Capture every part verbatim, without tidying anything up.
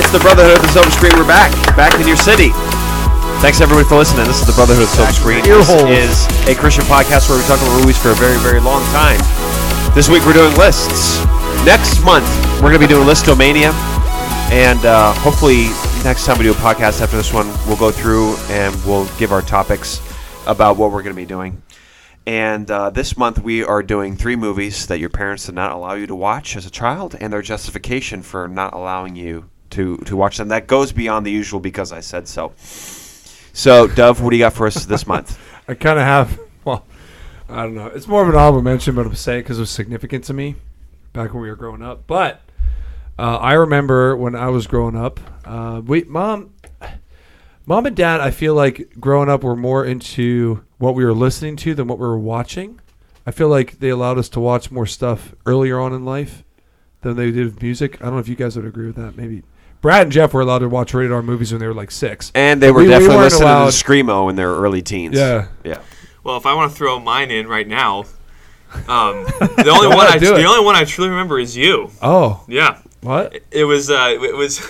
It's the Brotherhood of the Silver Screen. We're back, back in your city. Thanks everybody for listening. This is the Brotherhood of the Silver Screen. This is a Christian podcast where we talk about movies for a very, very long time. This week we're doing lists. Next month we're going to be doing Listomania, and uh, hopefully next time we do a podcast after this one, we'll go through and we'll give our topics about what we're going to be doing. And uh, this month we are doing three movies that your parents did not allow you to watch as a child, and their justification for not allowing you to, to watch them. That goes beyond the usual because I said so. So, Dove, what do you got for us this month? I kind of have, well, I don't know. It's more of an honorable mention, but I'm saying because it was significant to me back when we were growing up. But uh, I remember when I was growing up, uh, we mom, mom and dad, I feel like growing up were more into what we were listening to than what we were watching. I feel like they allowed us to watch more stuff earlier on in life than they did with music. I don't know if you guys would agree with that. Maybe Brad and Jeff were allowed to watch rated R movies when they were like six. And they were we, definitely we listening allowed. to Screamo in their early teens. Yeah. Yeah. Well, if I want to throw mine in right now, um, the only one I t- the only one I truly remember is you. Oh. Yeah. What? It, it was uh, it was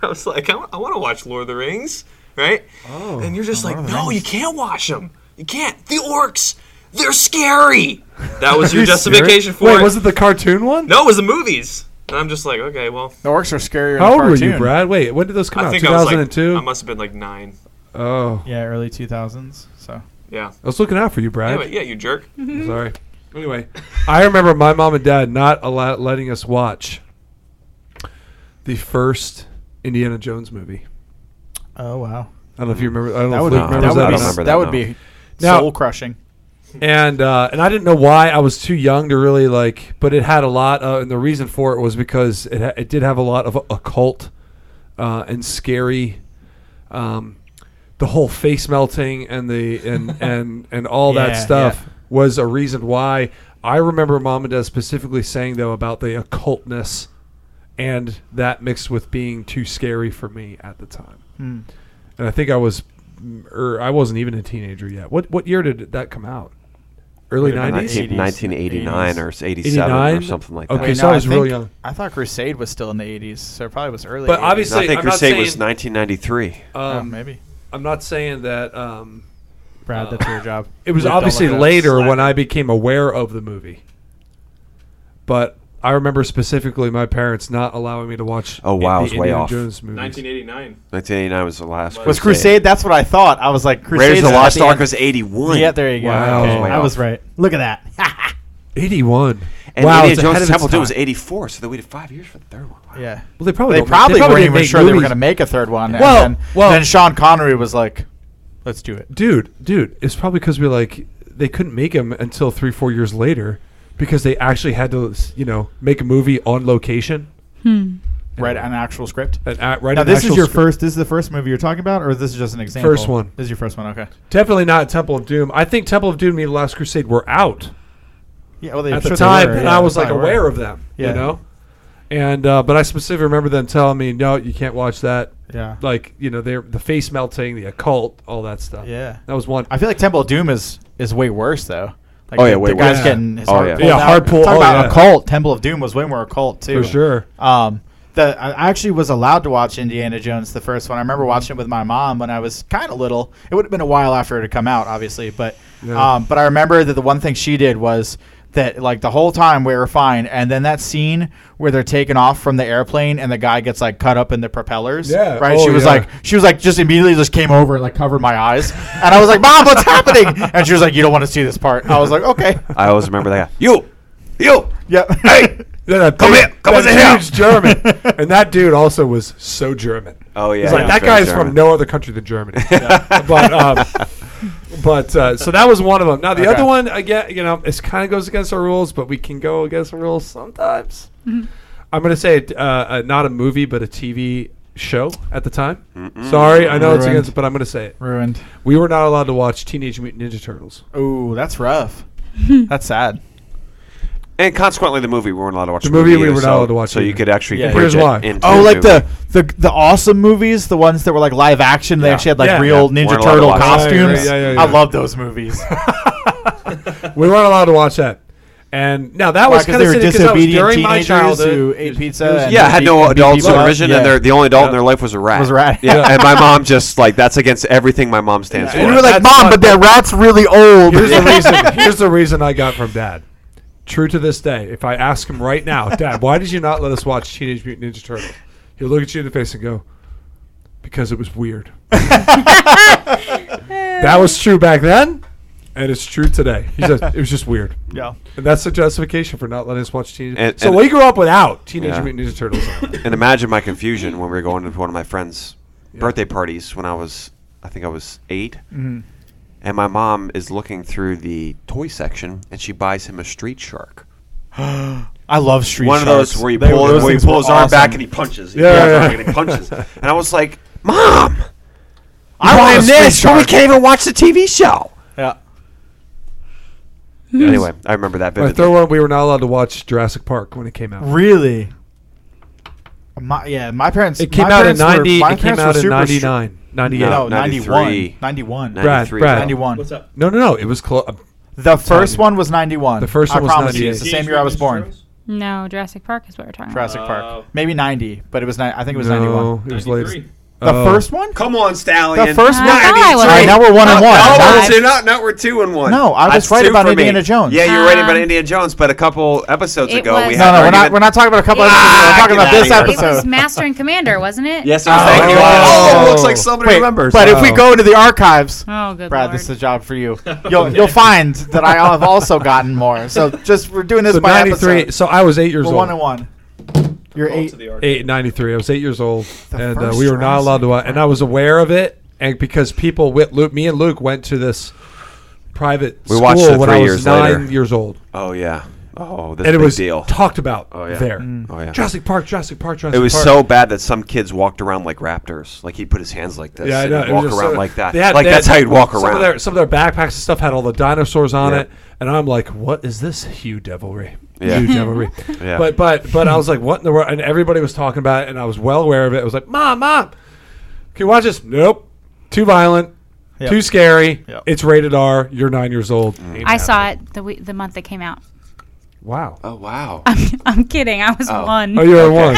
I was like, I, w- I want to watch Lord of the Rings, right? Oh. And you're just oh, like, "No, you can't watch them." You can't. The orcs, they're scary. That was your you justification serious? for Wait, it. Wait, was it the cartoon one? No, it was the movies. And I'm just like, okay, well. The orcs are scarier How than the cartoon. How old were you, Brad? Wait, when did those come I out? Think two thousand two? I, was like, I must have been like nine. Oh. Yeah, early two thousands. So. Yeah. I was looking out for you, Brad. Anyway, yeah, you jerk. Sorry. Anyway, I remember my mom and dad not allow- letting us watch the first Indiana Jones movie. Oh, wow. I don't know if you remember. I don't that know would if no, remember that. That would be. That, that would no. be Now, soul crushing, and uh, and I didn't know why. I was too young to really like, but it had a lot, uh, and the reason for it was because it ha- it did have a lot of occult uh, and scary, um, the whole face melting and the and and, and all yeah, that stuff yeah. was a reason why. I remember Mom and Dad specifically saying though about the occultness, and that mixed with being too scary for me at the time, mm. and I think I was. Or I wasn't even a teenager yet. What what year did that come out? Early nineties? nineteen eighty-nine or eighty-seven or something like that. Okay, so I was really young. I thought Crusade was still in the eighties, so it probably was early. But obviously, I think Crusade was nineteen ninety-three. Um, maybe. I'm not saying that. Um, Brad, that's your job. It was obviously later when I became aware of the movie. But I remember specifically my parents not allowing me to watch. Oh wow, it was way off. nineteen eighty-nine. nineteen eighty-nine was the last. Was Crusade? That's what I thought. I was like, Crusade. Raiders of the Lost Ark was eighty-one. Yeah, there you go. Wow, okay. was I off. was right. Look at that. eighty-one. And wow, Indiana Jones' Temple Doom was eighty-four, so they waited five years for the third one. Wow. Yeah. Well, they probably they probably, they probably weren't even sure movies. They were going to make a third one. Yeah. Well, and then, well, then Sean Connery was like, "Let's do it, dude, dude." It's probably because we like they couldn't make him until three, four years later. Because they actually had to, you know, make a movie on location, hmm. write an actual script. An, uh, write now, an this actual is your script. first. This is the first movie you're talking about, or this is just an example. First one. This is your first one. Okay. Definitely not Temple of Doom. I think Temple of Doom and the Last Crusade were out. Yeah. Well, they at the time, and yeah, I was like aware were. of them. Yeah. You know, and uh, but I specifically remember them telling me, "No, you can't watch that." Yeah. Like you know, they the face melting, the occult, all that stuff. Yeah. That was one. I feel like Temple of Doom is is way worse though. Like oh the, yeah, wait, the guy's yeah. getting his oh, hard yeah. pulled yeah, out. Hard pull. Talk oh, about yeah. occult. Temple of Doom was way more occult too. For sure. Um, the I actually was allowed to watch Indiana Jones the first one. I remember watching it with my mom when I was kind of little. It would have been a while after it had come out, obviously, but yeah. um, but I remember that the one thing she did was that like the whole time we were fine, and then that scene where they're taken off from the airplane and the guy gets like cut up in the propellers. Yeah, right. Oh, she was yeah. like, she was like, just immediately just came over and like covered my eyes, and I was like, "Mom, what's happening?" And she was like, "You don't want to see this part." I was like, "Okay." I always remember that. You, you, yeah. Hey, yeah, come big, here, come over here. Huge German, and that dude also was so German. Oh yeah, he's yeah, like that guy's German. From no other country than Germany. Yeah. But. Um, But uh, so that was one of them. Now the okay. other one, again, you know, it kind of goes against our rules, but we can go against the rules sometimes. Mm-hmm. I'm going to say it, uh, uh, not a movie, but a T V show at the time. Mm-mm. Sorry, I know Ruined. it's against, but I'm going to say it. Ruined. We were not allowed to watch Teenage Mutant Ninja Turtles. Oh, that's rough. That's sad. And consequently, the movie we weren't allowed to watch. The movie, movie we were so, not allowed to watch. So either. you could actually yeah. bridge Here's it why. into Oh, like the, the the awesome movies, the ones that were like live action. They yeah. actually had like yeah, real yeah. Ninja Turtle costumes. Yeah, yeah, yeah, yeah. I love those movies. We weren't allowed to watch that. And now that well, was kind of silly because I was during my childhood who ate pizza. Yeah, had no adult supervision, yeah. and their, the only adult yeah. in their life was a rat. Was a rat. Yeah. yeah. And my mom just like that's against everything my mom stands yeah. for. And you were like, that's Mom, but that rat's really old. Here's the reason. Here's the reason I got from Dad. True to this day, if I ask him right now, Dad, why did you not let us watch Teenage Mutant Ninja Turtles? He'll look at you in the face and go, because it was weird. That was true back then. And it's true today. He says, it was just weird. Yeah. And that's the justification for not letting us watch Teenage Mutant. So and we grew up without Teenage yeah. Mutant Ninja Turtles. And imagine my confusion when we were going to one of my friends' yeah. birthday parties when I was, I think I was eight. Mm-hmm. And my mom is looking through the toy section, and she buys him a Street Shark. I love Street Shark. One sharks. of those where you pull, where you pull his awesome. arm back and he punches. He yeah. yeah. and he punches. And I was like, Mom, I want this, but we can't even watch the T V show. Yeah. Yes. Anyway, I remember that vividly. My third one, we were not allowed to watch Jurassic Park when it came out. Really? My, yeah, my parents. It came out in ninety. It came out in ninety nine, ninety eight, no, ninety one, ninety one, ninety one. What's up? No, no, no. It was close. The first one was ninety one. The first one was ninety eight. It's the same year I was born. No, Jurassic Park is what we're talking about. Jurassic Park, maybe ninety, but it was ni- I think it was ninety one. It was later. The oh. first one? Come on, Stallion. The first one? All right, now we're one and one. No, no, not, now we're two and one. No, I was That's right about Indiana me. Jones. Yeah, you were right um, about Indiana Jones, but a couple episodes ago was, we had... No, no, we're not, we're not talking about a couple episodes ago. We're talking about this here. episode. It was Master and Commander, wasn't it? Yes, it was. Oh, thank you. Oh, it looks like somebody Wait, remembers. But oh. if we go into the archives, oh, good Brad, Lord. this is a job for you. You'll, you'll find that I have also gotten more. So just we're doing this so by episode. So I was eight years old. We're one and one. You're eight, eight, ninety-three. I was eight years old, the and uh, we were not allowed to watch. And I was aware of it, and because people with Luke, me and Luke went to this private we school when I was nine later. years old. Oh yeah, oh, this and big it was deal. talked about oh, yeah. there. Mm. Oh yeah, Jurassic Park, Jurassic Park, Jurassic Park. It was Park. so bad that some kids walked around like raptors. Like he'd put his hands like this, yeah, and I know. walk around sort of, like that. Had, like that's had, how you'd walk some around. Of their, some of their backpacks and stuff had all the dinosaurs on yeah. it, and I'm like, what is this Hugh devilry? Yeah. Huge devilry. yeah. But but but I was like, what in the world? And everybody was talking about it, and I was well aware of it. I was like, Mom, Mom, can you watch this? Nope. Too violent. Yep. Too scary. Yep. It's rated R. You're nine years old. Mm. I saw it the week, the month it came out. Wow. Oh, wow. I'm, I'm kidding. I was oh. one. Oh, you were one.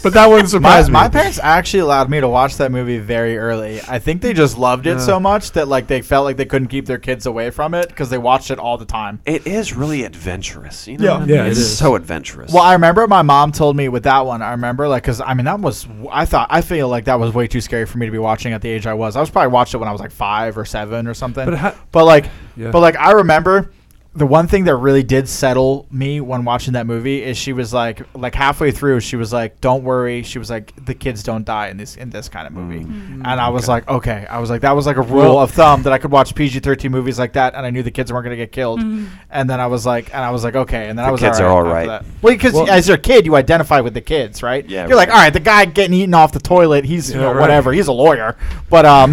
But that wouldn't surprise my, me. My parents actually allowed me to watch that movie very early. I think they just loved it yeah. so much that like they felt like they couldn't keep their kids away from it because they watched it all the time. It is really adventurous. You know yeah. I mean? yeah it, it is so adventurous. Well, I remember my mom told me with that one. I remember like because I mean that was I thought I feel like that was way too scary for me to be watching at the age I was. I was probably watched it when I was like five or seven or something. But, ha- but like yeah. but like I remember. The one thing that really did settle me when watching that movie is she was like, like halfway through, she was like, "Don't worry." She was like, "The kids don't die in this in this kind of movie," mm-hmm. and I was okay. like, "Okay." I was like, "That was like a rule of thumb that I could watch P G thirteen movies like that," and I knew the kids weren't going to get killed. Mm-hmm. And then I was like, and I was like, "Okay." And then the I was kids all right are all right. That. Well, because well, as your kid, you identify with the kids, right? Yeah. You're right. like, all right, the guy getting eaten off the toilet, he's yeah, you know, right. whatever, he's a lawyer, but um,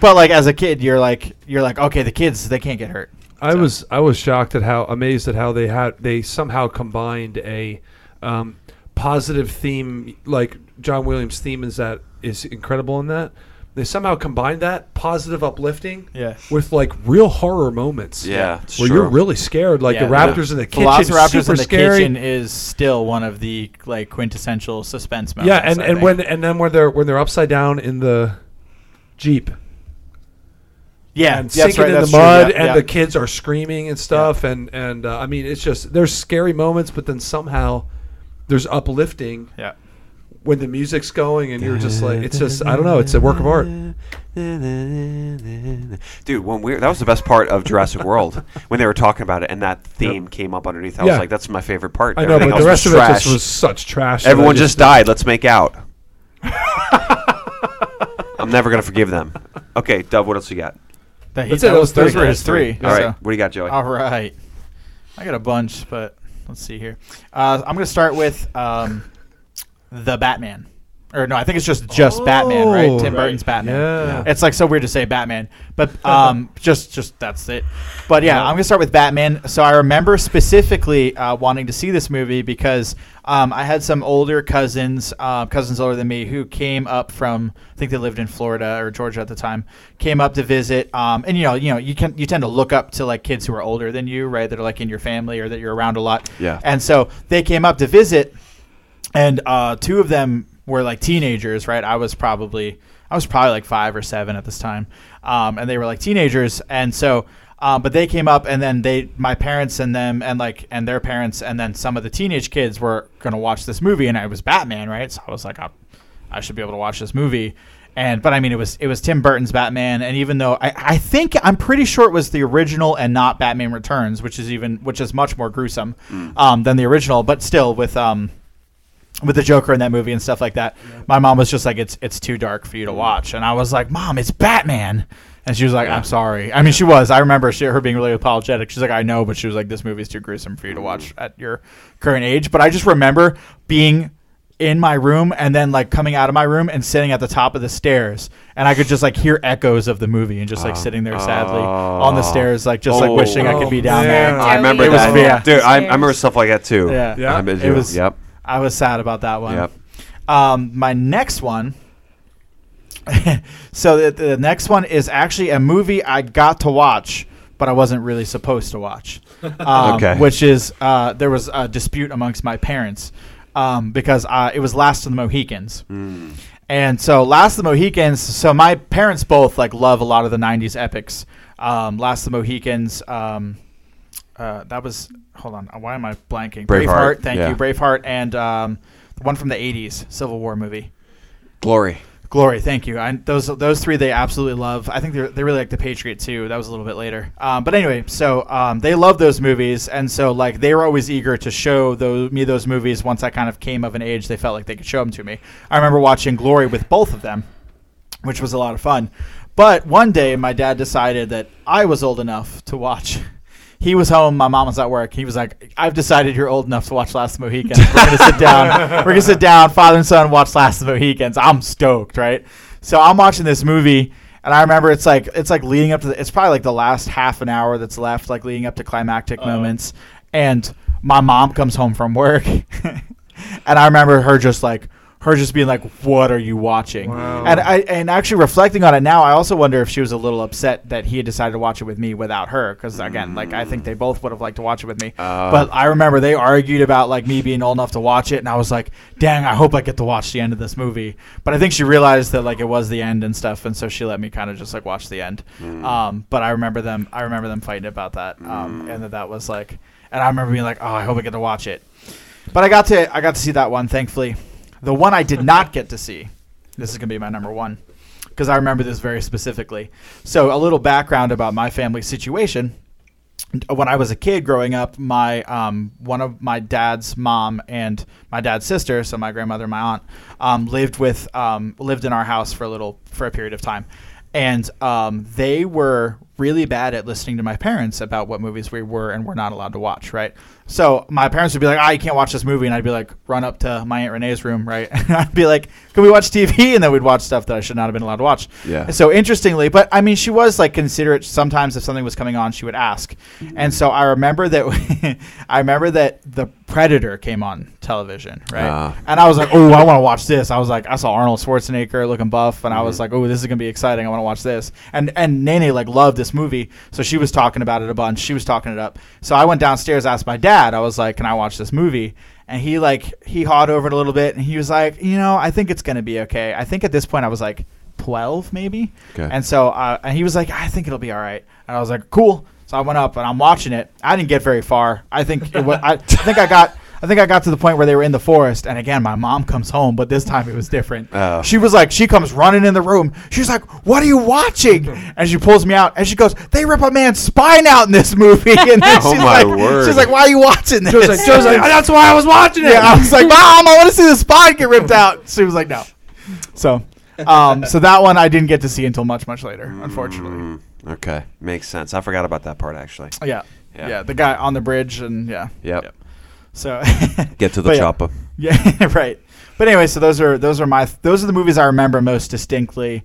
but like as a kid, you're like, you're like, okay, the kids they can't get hurt. I so. was I was shocked at how amazed at how they had they somehow combined a um, positive theme like John Williams' theme is that is incredible in that they somehow combined that positive uplifting yeah. with like real horror moments yeah where true. you're really scared like yeah, the raptors yeah. in the kitchen Velociraptors super in the scary. kitchen is still one of the like quintessential suspense moments yeah and, and when and then when they're when they're upside down in the Jeep. Yeah, and sinking right, in the mud, yeah, and yeah. the kids are screaming and stuff, yeah. and and uh, I mean, it's just there's scary moments, but then somehow there's uplifting. Yeah, when the music's going, and you're just like, it's just I don't know, it's a work of art. Dude, when we that was the best part of Jurassic World when they were talking about it, and that theme yep. came up underneath. I yeah. was like, that's my favorite part. I know, Everything but the rest of trash. it just was such trash. Everyone just, just died. Let's make out. I'm never gonna forgive them. Okay, Dove, what else you got? That's it. Those, those were his three. three. All right. So. What do you got, Joey? All right. I got a bunch, but let's see here. Uh, I'm going to start with um, The Batman. Or no, I think it's just just oh, Batman, right? Tim right. Burton's Batman. Yeah. Yeah. It's like so weird to say Batman, but um, just just that's it. But yeah, yeah, I'm gonna start with Batman. So I remember specifically uh, wanting to see this movie because um, I had some older cousins, uh, cousins older than me, who came up from I think they lived in Florida or Georgia at the time, came up to visit. Um, and you know, you know, you can you tend to look up to like kids who are older than you, right? That are like in your family or that you're around a lot. Yeah. And so they came up to visit, and uh, two of them were like teenagers, right? I was probably I was probably like five or seven at this time, um, and they were like teenagers, and so, um, but they came up, and then they, my parents and them, and like and their parents, and then some of the teenage kids were gonna watch this movie, and I was Batman, right? So I was like, I, I should be able to watch this movie, and but I mean, it was it was Tim Burton's Batman, and even though I, I think I'm pretty sure it was the original and not Batman Returns, which is even which is much more gruesome mm. um, than the original, but still with um. with the Joker in that movie and stuff like that. Yeah. My mom was just like, it's it's too dark for you to watch. And I was like, Mom, it's Batman. And she was like, yeah. I'm sorry. I mean, she was. I remember she, her being really apologetic. She's like, I know, but she was like, this movie's too gruesome for you to watch at your current age. But I just remember being in my room and then like coming out of my room and sitting at the top of the stairs. And I could just like hear echoes of the movie and just like uh, sitting there sadly uh, on the stairs, like just oh, like wishing oh, I could be down yeah. there. I remember it that. Was, yeah. Dude, I, I remember stuff like that too. Yeah. yeah. It you. was. Yep. I was sad about that one. Yep. Um, my next one. so the, the next one is actually a movie I got to watch, but I wasn't really supposed to watch. Um, okay. Which is uh, there was a dispute amongst my parents um, because uh, it was Last of the Mohicans. Mm. And so Last of the Mohicans. So my parents both like love a lot of the nineties epics. Um, Last of the Mohicans. Um, uh, that was. Hold on. Why am I blanking? Braveheart. Braveheart thank yeah. you. Braveheart and um, the one from the eighties, Civil War movie. Glory. Glory. Thank you. I, those those three they absolutely love. I think they they really like The Patriot too. That was a little bit later. Um, but anyway, so um, they love those movies, and so like they were always eager to show those, me those movies. Once I kind of came of an age, they felt like they could show them to me. I remember watching Glory with both of them, which was a lot of fun. But one day, my dad decided that I was old enough to watch. He was home. My mom was at work. He was like, I've decided you're old enough to watch Last of the Mohicans. We're going to sit down. We're going to sit down, father and son, watch Last of the Mohicans. I'm stoked, right? So I'm watching this movie, and I remember it's like it's like leading up to the, – it's probably like the last half an hour that's left, like leading up to climactic Uh-oh. moments. And my mom comes home from work, and I remember her just like – her just being like, what are you watching? Wow. And I and actually reflecting on it now, I also wonder if she was a little upset that he had decided to watch it with me without her. Because, again, mm. like I think they both would have liked to watch it with me. Uh, but I remember they argued about like me being old enough to watch it. And I was like, dang, I hope I get to watch the end of this movie. But I think she realized that like it was the end and stuff. And so she let me kind of just like watch the end. Mm. Um, but I remember them I remember them fighting about that. Um, mm. And that, that was like – and I remember being like, oh, I hope I get to watch it. But I got to I got to see that one, thankfully. The one I did not get to see, this is going to be my number one, because I remember this very specifically. So a little background about my family situation. When I was a kid growing up, my um, one of my dad's mom and my dad's sister, so my grandmother and my aunt, um, lived with um, lived in our house for a little for a period of time. And um, they were really bad at listening to my parents about what movies we were and were not allowed to watch, right? So my parents would be like, ah, you can't watch this movie. And I'd be like, run up to my Aunt Renee's room, right? And I'd be like, can we watch T V? And then we'd watch stuff that I should not have been allowed to watch. Yeah. And so interestingly, but I mean, she was like considerate. Sometimes if something was coming on, she would ask. Mm-hmm. And so I remember that I remember that The Predator came on television, right? Uh. And I was like, oh, I want to watch this. I was like, I saw Arnold Schwarzenegger looking buff. And mm-hmm. I was like, oh, this is going to be exciting. I want to watch this. And and Nene like loved this movie. So she was talking about it a bunch. She was talking it up. So I went downstairs, asked my dad. I was like, can I watch this movie? And he like he hawed over it a little bit, and he was like, you know, I think it's gonna be okay. I think at this point I was like twelve maybe. Okay. And so uh, and he was like, I think it'll be all right. And I was like, cool. So I went up and I'm watching it. I didn't get very far. I think it was, I, I think I got I think I got to the point where they were in the forest, and again my mom comes home, but this time it was different. Oh. She was like, she comes running in the room. She's like, what are you watching? And she pulls me out and she goes, they rip a man's spine out in this movie. And then oh she's my like, word. She's like, why are you watching this? She was like, she was like, that's why I was watching it. Yeah, I was like, Mom, I want to see the spine get ripped out. She was like, no. So um, so that one I didn't get to see until much, much later, unfortunately. Mm, okay. Makes sense. I forgot about that part actually. Yeah. Yeah. yeah the guy on the bridge and yeah. Yep. yep. So get to the chopper. Yeah, yeah right. But anyway, so those are those are my those are the movies I remember most distinctly.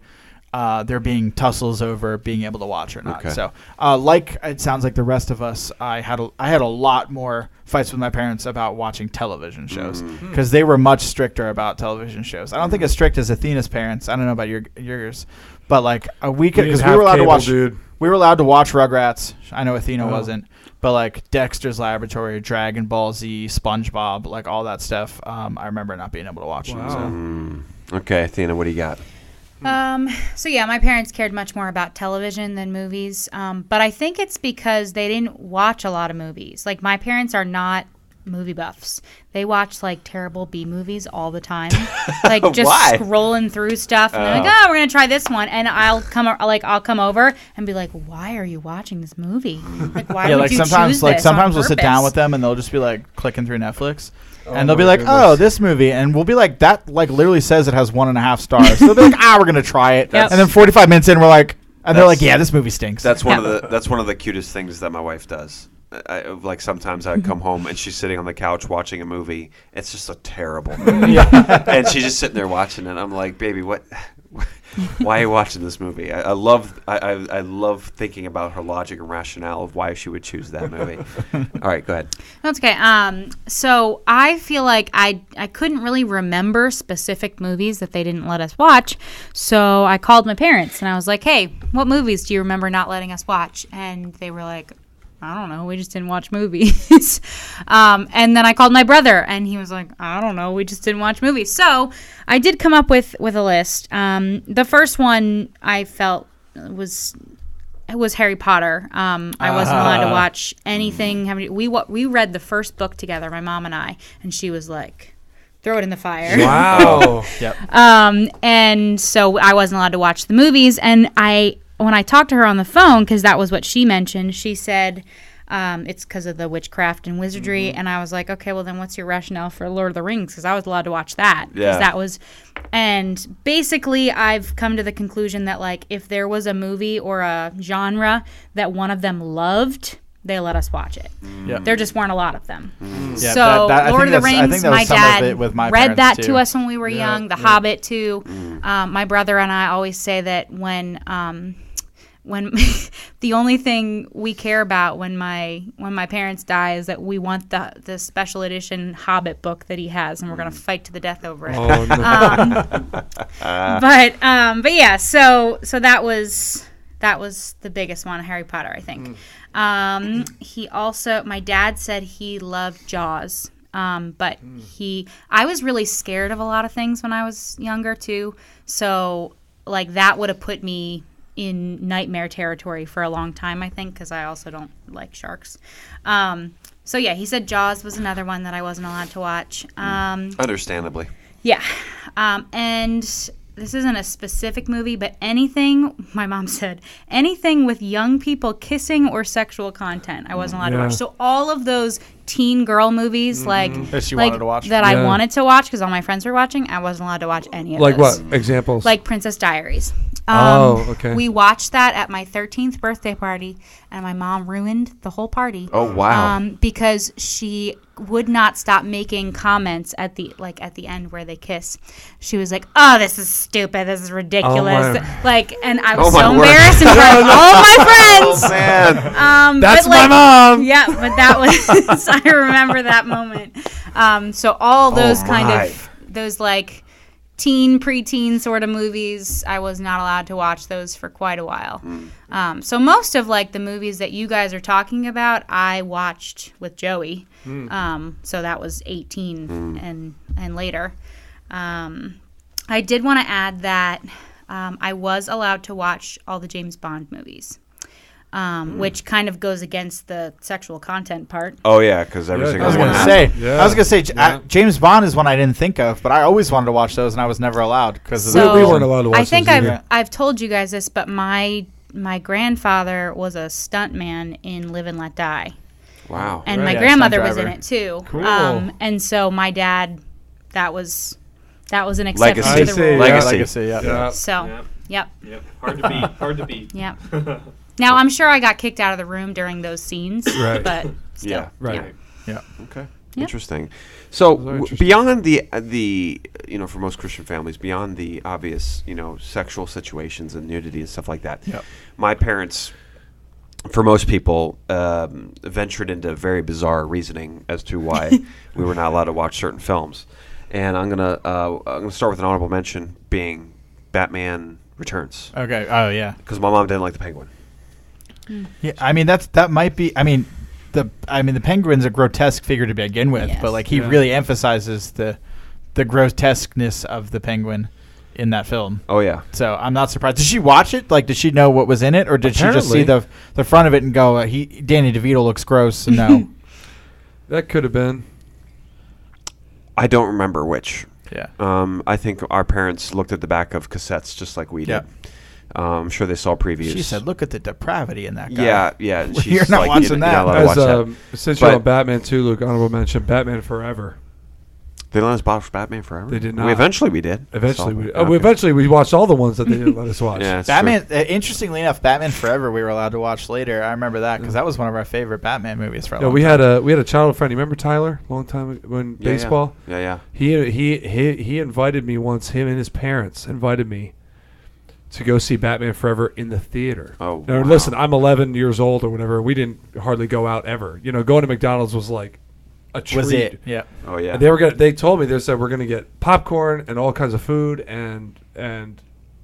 Uh, there being tussles over being able to watch or not. Okay. So, uh, like it sounds like the rest of us, I had a, I had a lot more fights with my parents about watching television shows because mm-hmm. they were much stricter about television shows. I don't mm-hmm. think as strict as Athena's parents. I don't know about your yours, but like a weekend because we, we were allowed cable, to watch. Dude. We were allowed to watch Rugrats. I know Athena oh. wasn't, but like Dexter's Laboratory, Dragon Ball Z, SpongeBob, like all that stuff. Um, I remember not being able to watch. Wow. It, so. mm. Okay, Athena, what do you got? Um, so yeah, my parents cared much more about television than movies. Um, but I think it's because they didn't watch a lot of movies. Like my parents are not movie buffs. They watch like terrible B movies all the time. Like just scrolling through stuff and oh. they're like, "Oh, we're going to try this one." And I'll come like I'll come over and be like, "Why are you watching this movie?" Like why yeah, would like you sometimes, choose like, this? Sometimes sometimes we'll sit down with them and they'll just be like clicking through Netflix. Oh and they'll be like, goodness. "Oh, this movie," and we'll be like, "That like literally says it has one and a half stars." So they'll be like, "Ah, we're gonna try it," and then forty-five minutes in, we're like, and they're like, "Yeah, this movie stinks." That's one yeah. of the that's one of the cutest things that my wife does. I, like sometimes I come home and she's sitting on the couch watching a movie. It's just a terrible movie, yeah. and she's just sitting there watching it. I'm like, "Baby, what? Why are you watching this movie?" I, I love I, I I love thinking about her logic and rationale of why she would choose that movie. All right, go ahead. That's okay. Um, so I feel like I I couldn't really remember specific movies that they didn't let us watch. So I called my parents and I was like, "Hey, what movies do you remember not letting us watch?" And they were like, "I don't know. We just didn't watch movies." um, and then I called my brother, and he was like, "I don't know. We just didn't watch movies." So I did come up with, with a list. Um, the first one I felt was was Harry Potter. Um, I uh, wasn't allowed to watch anything. Mm. We we read the first book together, my mom and I, and she was like, "Throw it in the fire." Wow. Yep. Um, and so I wasn't allowed to watch the movies, and I. When I talked to her on the phone, because that was what she mentioned, she said um, it's because of the witchcraft and wizardry. Mm-hmm. And I was like, okay, well, then what's your rationale for Lord of the Rings? Because I was allowed to watch that. Yeah. That was, and basically, I've come to the conclusion that, like, if there was a movie or a genre that one of them loved, they let us watch it. Yep. There just weren't a lot of them. Mm. Yeah, so that, that, Lord of the Rings, my dad my read that too. to us when we were yeah, young, The yeah. Hobbit too. Mm. Um, my brother and I always say that when um, when the only thing we care about when my when my parents die is that we want the, the special edition Hobbit book that he has, and we're going to fight to the death over it. Oh, no. um, uh. But um, but yeah, so so that was... That was the biggest one, Harry Potter, I think. Mm. Um, he also, my dad said he loved Jaws, um, but mm. he, I was really scared of a lot of things when I was younger too. So like that would have put me in nightmare territory for a long time, I think, because I also don't like sharks. Um, so yeah, he said Jaws was another one that I wasn't allowed to watch. Um, Understandably. Yeah. Um, and... This isn't a specific movie, but anything, my mom said, anything with young people kissing or sexual content, I wasn't allowed yeah. to watch. So all of those teen girl movies mm-hmm. like that, she like, wanted to watch. that yeah. I wanted to watch because all my friends were watching, I wasn't allowed to watch any of like those. Like what? Examples? Like Princess Diaries. Um, oh, okay. We watched that at my thirteenth birthday party, and my mom ruined the whole party. Oh, wow. Um, because she would not stop making comments at the like at the end where they kiss. She was like, "Oh, this is stupid. This is ridiculous." Oh, like, and I was oh, so embarrassed in front of all my friends. Oh, man. Um, That's but, like, my mom. Yeah, but that was, I remember that moment. Um, so all those oh, kind my. of, those like, teen, preteen sort of movies, I was not allowed to watch those for quite a while. Mm. Um, so most of like the movies that you guys are talking about, I watched with Joey. Mm. Um, so that was eighteen mm. and and later. Um, I did want to add that um, I was allowed to watch all the James Bond movies. Um, mm. Which kind of goes against the sexual content part. Oh yeah, because every yeah, single. I was gonna say. Yeah. I was gonna say yeah. I, James Bond is one I didn't think of, but I always wanted to watch those, and I was never allowed because so, we weren't allowed to watch. I think those I've either. I've told you guys this, but my my grandfather was a stuntman in Live and Let Die. Wow. And right. my yeah, grandmother was in it too. Cool. Um, and so my dad, that was that was an exception legacy. to the rule. Legacy, legacy, yeah. Legacy, yeah. Yep. So, yep. yep. Yep. Hard to beat. Hard to beat. Yep. Now, I'm sure I got kicked out of the room during those scenes, right. but still. Yeah, right. Yeah. yeah. Okay. Yeah. Interesting. So interesting. Beyond the the you know, for most Christian families, beyond the obvious, you know, sexual situations and nudity and stuff like that. Yeah. My parents, for most people, um, ventured into very bizarre reasoning as to why we were not allowed to watch certain films. And I'm gonna uh, I'm gonna start with an honorable mention being Batman Returns. Okay. Oh yeah. Because my mom didn't like the Penguin. Mm. Yeah. I mean that's that might be. I mean. The I mean the Penguin's a grotesque figure to begin with, yes. but like he yeah. really emphasizes the the grotesqueness of the Penguin in that film. Oh yeah. So I'm not surprised. Did she watch it? Like, did she know what was in it, or did Apparently. she just see the the front of it and go, uh, "He Danny DeVito looks gross"? No. That could have been. I don't remember which. Yeah. Um, I think our parents looked at the back of cassettes just like we yeah. did. Um, I'm sure they saw previews. She said, "Look at the depravity in that guy." Yeah, yeah. Well, she's you're not like, watching you know, that. Not As, watch um, that. Since but you're on Batman two, Luke, honorable mention, Batman Forever. They let us watch Batman Forever. They did not. We eventually we did. Eventually so, we. Oh, okay. Eventually we watched all the ones that they didn't let us watch. Yeah, Batman. Uh, interestingly enough, Batman Forever we were allowed to watch later. I remember that because yeah. that was one of our favorite Batman movies. For a no, long we time. had a we had a childhood friend. You remember Tyler? Long time ago, when yeah, baseball. Yeah. yeah, yeah. He he he he invited me once. Him and his parents invited me to go see Batman Forever in the theater. Oh, now, wow. Listen, I'm eleven years old or whatever. We didn't hardly go out ever. You know, going to McDonald's was like a treat. Was it? Yeah. Oh yeah. And they were gonna. They told me they said we're gonna get popcorn and all kinds of food and and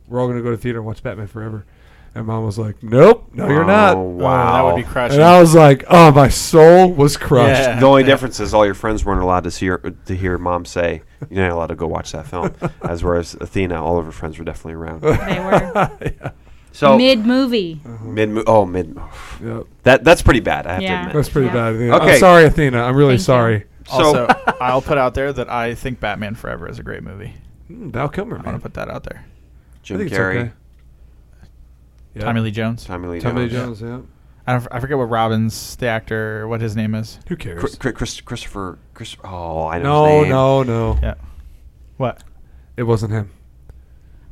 we're all gonna go to the theater and watch Batman Forever. And Mom was like, "Nope, no, oh, you're not." Wow, oh, that would be crushing. And I was like, "Oh, my soul was crushed." Yeah. The only yeah. difference is all your friends weren't allowed to see her, to hear Mom say, "You're not allowed to go watch that film." As whereas Athena, all of her friends were definitely around. They were. yeah. So mid movie. Uh-huh. Mid oh mid. Oh. Yep. That that's pretty bad. I have yeah. to admit that's pretty yeah. bad. Athena. Okay. I'm sorry, Athena. I'm really Thank sorry. You. Also, I'll put out there that I think Batman Forever is a great movie. Mm, Val Kilmer. I want to put that out there. Jim Carrey. Yep. Tommy Lee Jones. Tommy Lee Tommy Jones. Jones, yeah. I, don't, I forget what Robbins, the actor, what his name is. Who cares? Cri- Cri- Chris, Christopher. Chris, oh, I know no, his name. No, no, no. Yeah. What? It wasn't him.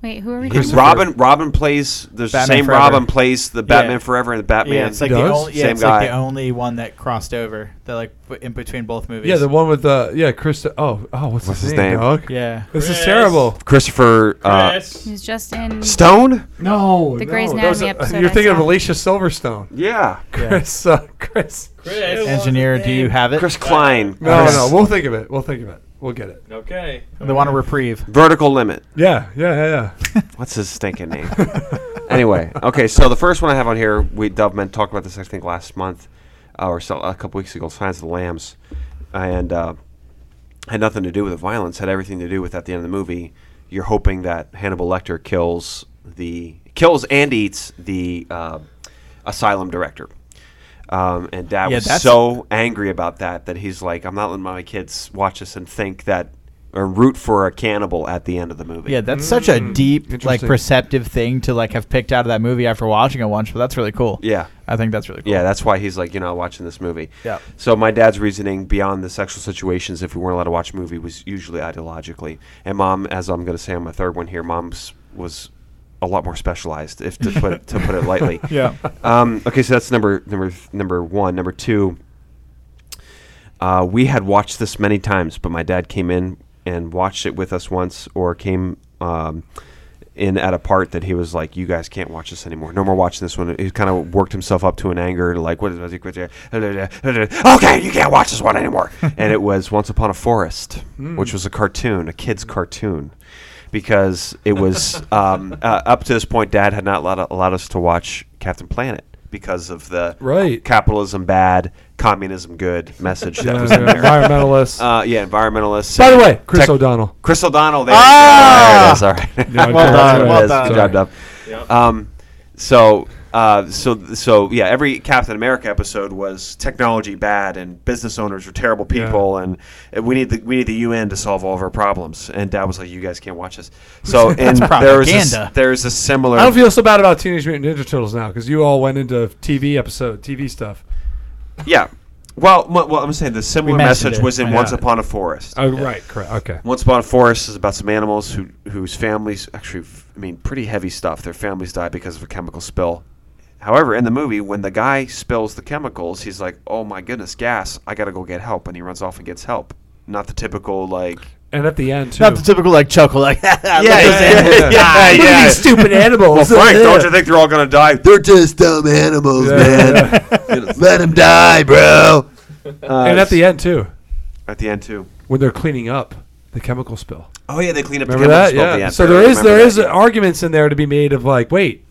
Wait, who are we? Robin. Robin plays the Batman same. Forever. Robin plays the Batman yeah. Forever and the Batman. Yeah, it's like the only. Yeah, same it's guy. Like the only one that crossed over. That like in between both movies. Yeah, the one with the uh, yeah Chris. Oh, oh, what's, what's his name? name? Dog? Yeah, this Chris. is terrible. Christopher. Uh, Chris. He's just in Stone. No, the no, Grey's Anatomy episode. You're I thinking saw. of Alicia Silverstone. Yeah, yeah. Chris. Uh, Chris. Chris. Engineer, do you have it? Chris Klein. No, Chris. no, we'll think of it. We'll think of it. We'll get it. Okay. They want a reprieve. Vertical Limit. Yeah, yeah, yeah, yeah. What's his stinking name? Anyway, okay, so the first one I have on here, we Doveman talked about this, I think, last month uh, or so, a couple weeks ago, Signs of the Lambs, and uh, had nothing to do with the violence, had everything to do with, at the end of the movie, you're hoping that Hannibal Lecter kills the kills and eats the uh, asylum director. Um, and Dad yeah, was so angry about that that he's like, I'm not letting my kids watch this and think that or root for a cannibal at the end of the movie. Yeah, that's mm. such a deep, like, perceptive thing to like have picked out of that movie after watching it once. But that's really cool. Yeah, I think that's really cool. Yeah, that's why he's like, you know, watching this movie. Yeah. So my dad's reasoning beyond the sexual situations, if we weren't allowed to watch a movie, was usually ideologically. And Mom, as I'm going to say on my third one here, Mom's was a lot more specialized, if to put it, to put it lightly. Yeah. Um, okay, so that's number number number one. Number two, uh, we had watched this many times, but my dad came in and watched it with us once, or came um, in at a part that he was like, "You guys can't watch this anymore. No more watching this one." He kind of worked himself up to an anger, like, "What is it? Okay, you can't watch this one anymore." And it was Once Upon a Forest, mm. which was a cartoon, a kid's cartoon. Because it was um, uh, up to this point, Dad had not allowed, allowed us to watch Captain Planet because of the right. capitalism bad, communism good message that was in there. Environmentalists. Uh, yeah, environmentalists. By the way, Chris tech- O'Donnell. Chris O'Donnell. There, ah! there it is. All right. Well done. Well done. Good job, Dub. Yep. Um, so... Uh, so, so yeah, every Captain America episode was technology bad and business owners are terrible people, yeah. and we need the we need the U N to solve all of our problems. And Dad was like, "You guys can't watch this." So and there was a, there's a similar. I don't feel so bad about Teenage Mutant Ninja Turtles now because you all went into T V episode, T V stuff. Yeah. Well, well, I'm saying the similar message it. was in Once Upon a Forest. Oh, yeah. right, correct, okay. Once Upon a Forest is about some animals who whose families actually, I mean, pretty heavy stuff. Their families die because of a chemical spill. However, in the movie, when the guy spills the chemicals, he's like, oh my goodness, gas, I gotta go get help, and he runs off and gets help. Not the typical, like... And at the end, too. Not the typical, like, chuckle, like, yeah, yeah, yeah, yeah, yeah, yeah. These stupid animals. Well, Frank, don't you think they're all gonna die? They're just dumb animals, yeah, man. Yeah. Let them die, bro. Uh, and at the end, too. At the end, too. When they're cleaning up the chemical spill. Oh, yeah, they clean up remember the chemical that? spill. Yeah. The so there is there that. is arguments in there to be made of, like, wait,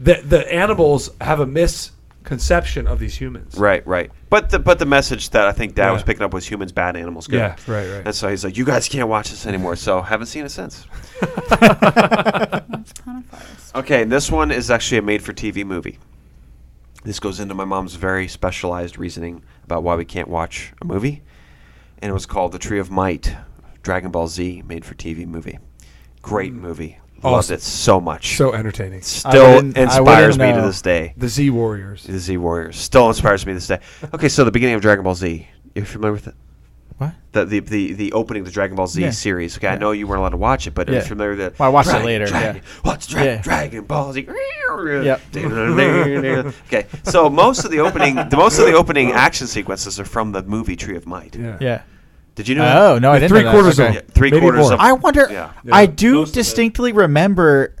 the the animals have a misconception of these humans. Right, right. But the but the message that I think Dad yeah. was picking up was humans bad, animals good. Yeah, right, right. And so he's like, you guys can't watch this anymore. So haven't seen it since. Okay, this one is actually a made-for-T V movie. This goes into my mom's very specialized reasoning about why we can't watch a movie. And it was called The Tree of Might, Dragon Ball Z, made-for-T V movie. Great movie. Loved oh, it so much. So entertaining. Still inspires me to this day. The Z Warriors. The Z Warriors. Still inspires me to this day. Okay, so the beginning of Dragon Ball Z. You're familiar with it? What? The the, the, the opening of the Dragon Ball Z yeah. series. Okay, yeah. I know you weren't allowed to watch it, but yeah. you're familiar with it. Well, I watched Dragon, it later. Dragon, yeah. What's Dra- yeah. Dragon Ball Z? Yep. Okay, so most of the opening, the most of the opening action sequences are from the movie Tree of Might. Yeah. yeah. Did you know? Oh that? no, I didn't. Three know quarters that. of yeah, three Maybe quarters more. of. I wonder. Yeah. Yeah. I do Most distinctly remember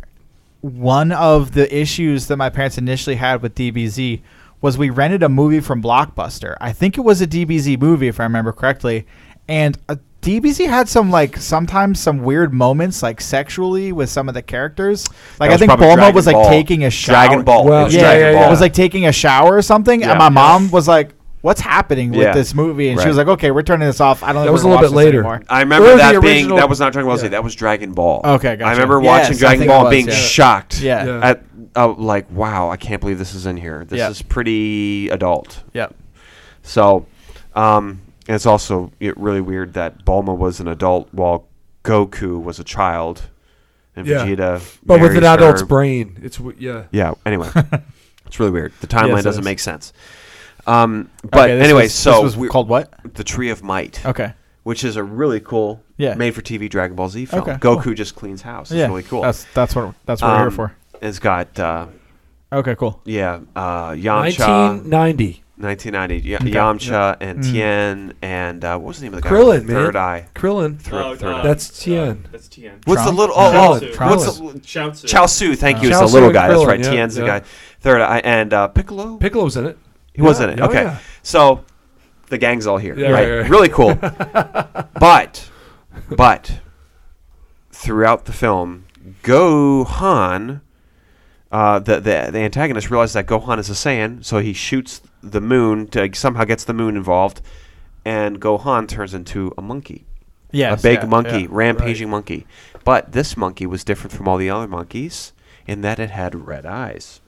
one of the issues that my parents initially had with D B Z was we rented a movie from Blockbuster. I think it was a D B Z movie, if I remember correctly, and a D B Z had some like sometimes some weird moments, like sexually with some of the characters. Like I think Bulma Dragon was like Ball. taking a shower. Dragon Ball. Well, it was yeah, Dragon yeah, Ball. Yeah. It was like taking a shower or something, yeah. and my mom was like, what's happening with yeah. this movie? And right. she was like, okay, we're turning this off. I don't know. That was a little bit later. Anymore. I remember or that being, that was not Dragon Ball Z, yeah. that was Dragon Ball. Okay, gotcha. I remember yes, watching Dragon Ball was, being yeah. shocked yeah. yeah. at, uh, like, wow, I can't believe this is in here. This yeah. is pretty adult. Yeah. So, um, and it's also it really weird that Bulma was an adult while Goku was a child. And yeah. Vegeta. But with an adult's her. brain. It's, w- yeah. Yeah, anyway. It's really weird. The timeline yes, doesn't make sense. Um, but okay, anyway, was, so this was called what? The Tree of Might. Okay, which is a really cool, yeah. made-for-T V Dragon Ball Z film. Okay, Goku cool. just cleans house. It's yeah. really cool. That's that's what that's what um, we're here for. It's got. Uh, okay, cool. Yeah, uh, Yamcha. nineteen ninety nineteen ninety Yeah, okay. Yamcha yeah. and mm. Tien and uh, what was the name of the guy? Krillin, man. Third Eye. Krillin. Thir- oh, Third Eye. That's Tien. Uh, that's Tien. What's Tron? the little? Oh, oh, Chaozu. Chaozu. Thank you. It's the little guy. That's right. Tien's the guy. Third Eye and Piccolo. Piccolo's in it. He yeah. wasn't it. Oh, okay. Yeah. So the gang's all here. Yeah, right? Right, right? Really cool. but but throughout the film, Gohan, uh, the, the the antagonist realizes that Gohan is a Saiyan, so he shoots the moon to somehow gets the moon involved, and Gohan turns into a monkey. Yes, a big yeah, monkey, yeah, rampaging right. monkey. But this monkey was different from all the other monkeys in that it had red eyes.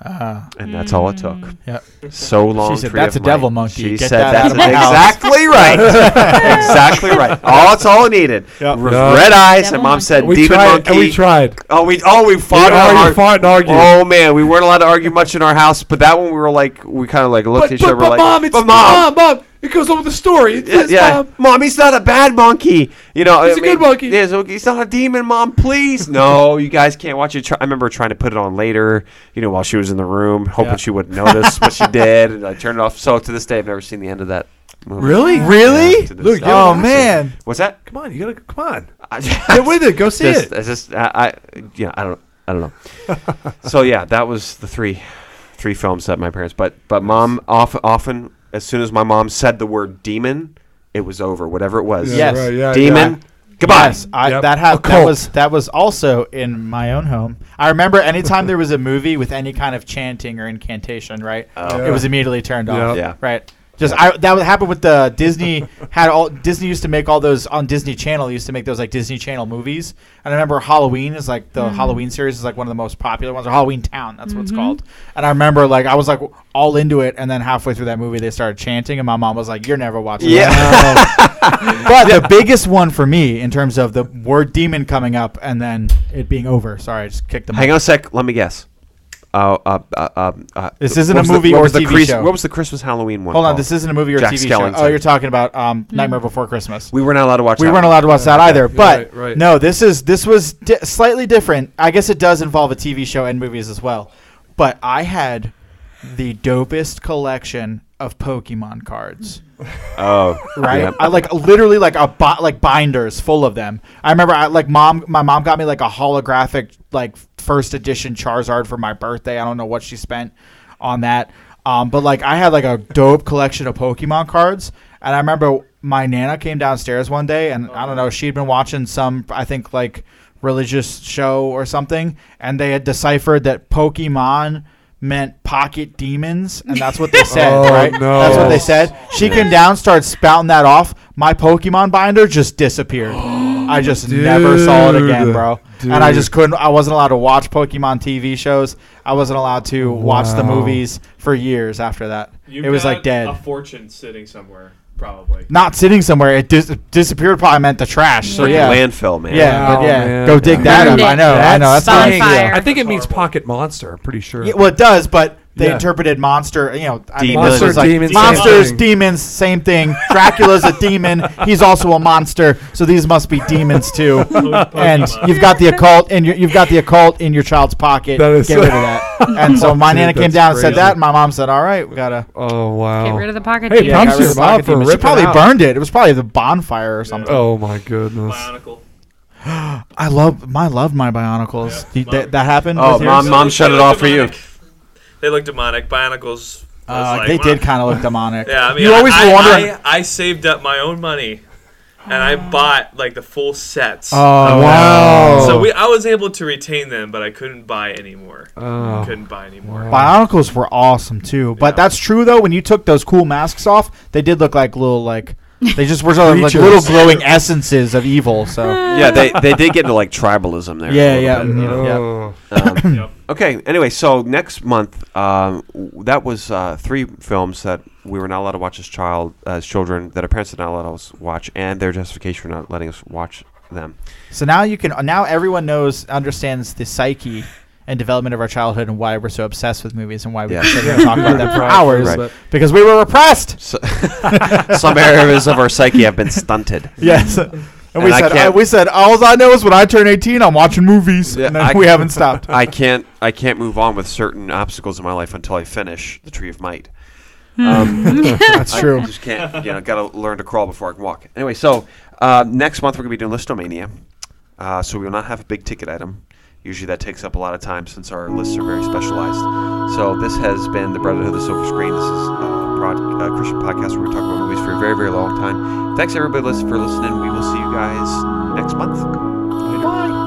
Uh, and that's mm. all it took. Yep. So long. She said, "That's a devil monkey." She Get said, that "That's exactly right. exactly right. All it's all it needed. Yep. Re- no. Red eyes." Devil and Mom monkey. said, we "Demon tried, monkey." And we tried. Oh, we oh we fought, we argue, fought and argued. Oh man, we weren't allowed to argue much in our house. But that one, we were like, we kind of like looked but, at each other. But, but like, mom, it's but mom, mom, mom. It goes on with the story. It says, yeah, mom. mom, he's not a bad monkey. You know, he's I a mean, good monkey. Yeah, so he's not a demon, mom. Please, no, you guys can't watch it. I remember trying to put it on later. You know, while she was in the room, hoping yeah. she wouldn't notice, but she did, and I turned it off. So to this day, I've never seen the end of that movie. Really, yeah, really? Yeah, Look, oh man, what's that? Come on, you gotta come on. Get with it. Go see just, it. Just, I, I, yeah, I don't, I don't know. So yeah, that was the three, three films that my parents. But but mom off, often. As soon as my mom said the word demon, it was over. Whatever it was, yeah, yes, right, yeah, demon. Yeah. Goodbye. Yes, I, yep. That had that was that was also in my own home. I remember anytime there was a movie with any kind of chanting or incantation, right? Oh. Yeah. It was immediately turned off. Yeah, yeah. right. Just I, that would happen with the Disney had all Disney used to make all those on Disney Channel used to make those like Disney Channel movies. And I remember Halloween is like the mm-hmm. Halloween series is like one of the most popular ones. Or Halloween Town, that's mm-hmm. what it's called. And I remember like I was like all into it, and then halfway through that movie they started chanting, and my mom was like, "You're never watching." Yeah. That. But the biggest one for me in terms of the word demon coming up and then it being over. Sorry, I just kicked them. Hang up. on a sec. Let me guess. Uh, uh, uh, uh, this isn't a movie the, or T V Chris, show. What was the Christmas Halloween one? Hold on, called? This isn't a movie or Jack T V Skellington. show. Oh, you're talking about um, mm. Nightmare Before Christmas. We weren't allowed to watch. We that. We weren't allowed to watch yeah, that either. Yeah, but right, right. no, this is this was di- slightly different. I guess it does involve a T V show and movies as well. But I had the dopest collection of Pokemon cards. Oh, right. Yeah. I like literally like a bo- like binders full of them. I remember I like mom. My mom got me like a holographic like first edition Charizard for my birthday. I don't know what she spent on that. Um, but like I had like a dope collection of Pokemon cards, and I remember my nana came downstairs one day, and oh. I don't know, she'd been watching some I think like religious show or something, and they had deciphered that Pokemon meant pocket demons, and that's what they said. oh, right no. That's what they said. She came down, started spouting that off. My Pokemon binder just disappeared. I just Dude. never saw it again, bro. Dude. And I just couldn't I wasn't allowed to watch Pokemon T V shows. I wasn't allowed to wow. watch the movies for years after that. You it was like dead. A fortune sitting somewhere. Probably not sitting somewhere. It dis- disappeared. Probably meant the trash. So yeah, landfill, man. Yeah, wow, yeah. Man. Go dig that up. I know. That's I know. That's not a fire. I think it means pocket monster. I'm pretty sure. Yeah, well, it does, but they yeah. interpreted monster. You know, I mean, monster, like demons, monsters, same demons, same thing. Dracula's a demon. He's also a monster. So these must be demons too. And you've got the occult, and you've got the occult in your child's pocket. Get so rid of that. And so my Dude, nana came down crazy. and said that, and my mom said, all right, we got to oh, wow. get rid of the pocket demon. Hey, yeah, props to your mom for ripping it out. She probably burned it. It was probably the bonfire or something. Yeah. Oh, my goodness. Bionicle. I love my, love my Bionicles. Yeah. Did that, that happened? Oh, mom, mom shut it off for you. They look demonic. Bionicles. Uh, like, they wow. did kind of look demonic. Yeah, I mean, you always I, wonder. I, I saved up my own money. And I bought like the full sets. Oh wow! So we, I was able to retain them, but I couldn't buy any more. Oh. Couldn't buy any more. Wow. Bionicles were awesome too, but yeah. that's true though. When you took those cool masks off, they did look like little like they just were sort of like little glowing essences of evil. So yeah, they they did get into like tribalism there. Yeah, yeah, bit, you know? yeah. Um, yep. Okay. Anyway, so next month, um, that was uh, three films that we were not allowed to watch as child, as children, that our parents did not let us watch, and their justification for not letting us watch them. So now you can. Now everyone knows, understands the psyche and development of our childhood, and why we're so obsessed with movies, and why we yeah. sit here and talk about them for hours right. because we were repressed. So some areas of our psyche have been stunted. Yes. And, and we I said, I, we said, all I know is when I turn eighteen, I'm watching movies, yeah, and then I, we haven't stopped. I can't, I can't move on with certain obstacles in my life until I finish The Tree of Might. Um, That's true. I just can't, you know, got to learn to crawl before I can walk. Anyway, so uh, next month we're going to be doing Listomania, uh, so we will not have a big ticket item. Usually that takes up a lot of time since our lists are very specialized. So this has been the Brotherhood of the Silver Screen. This is a prod, uh, Christian podcast where we talk about movies for a very, very long time. Thanks everybody for listening. We will see you guys next month. Bye.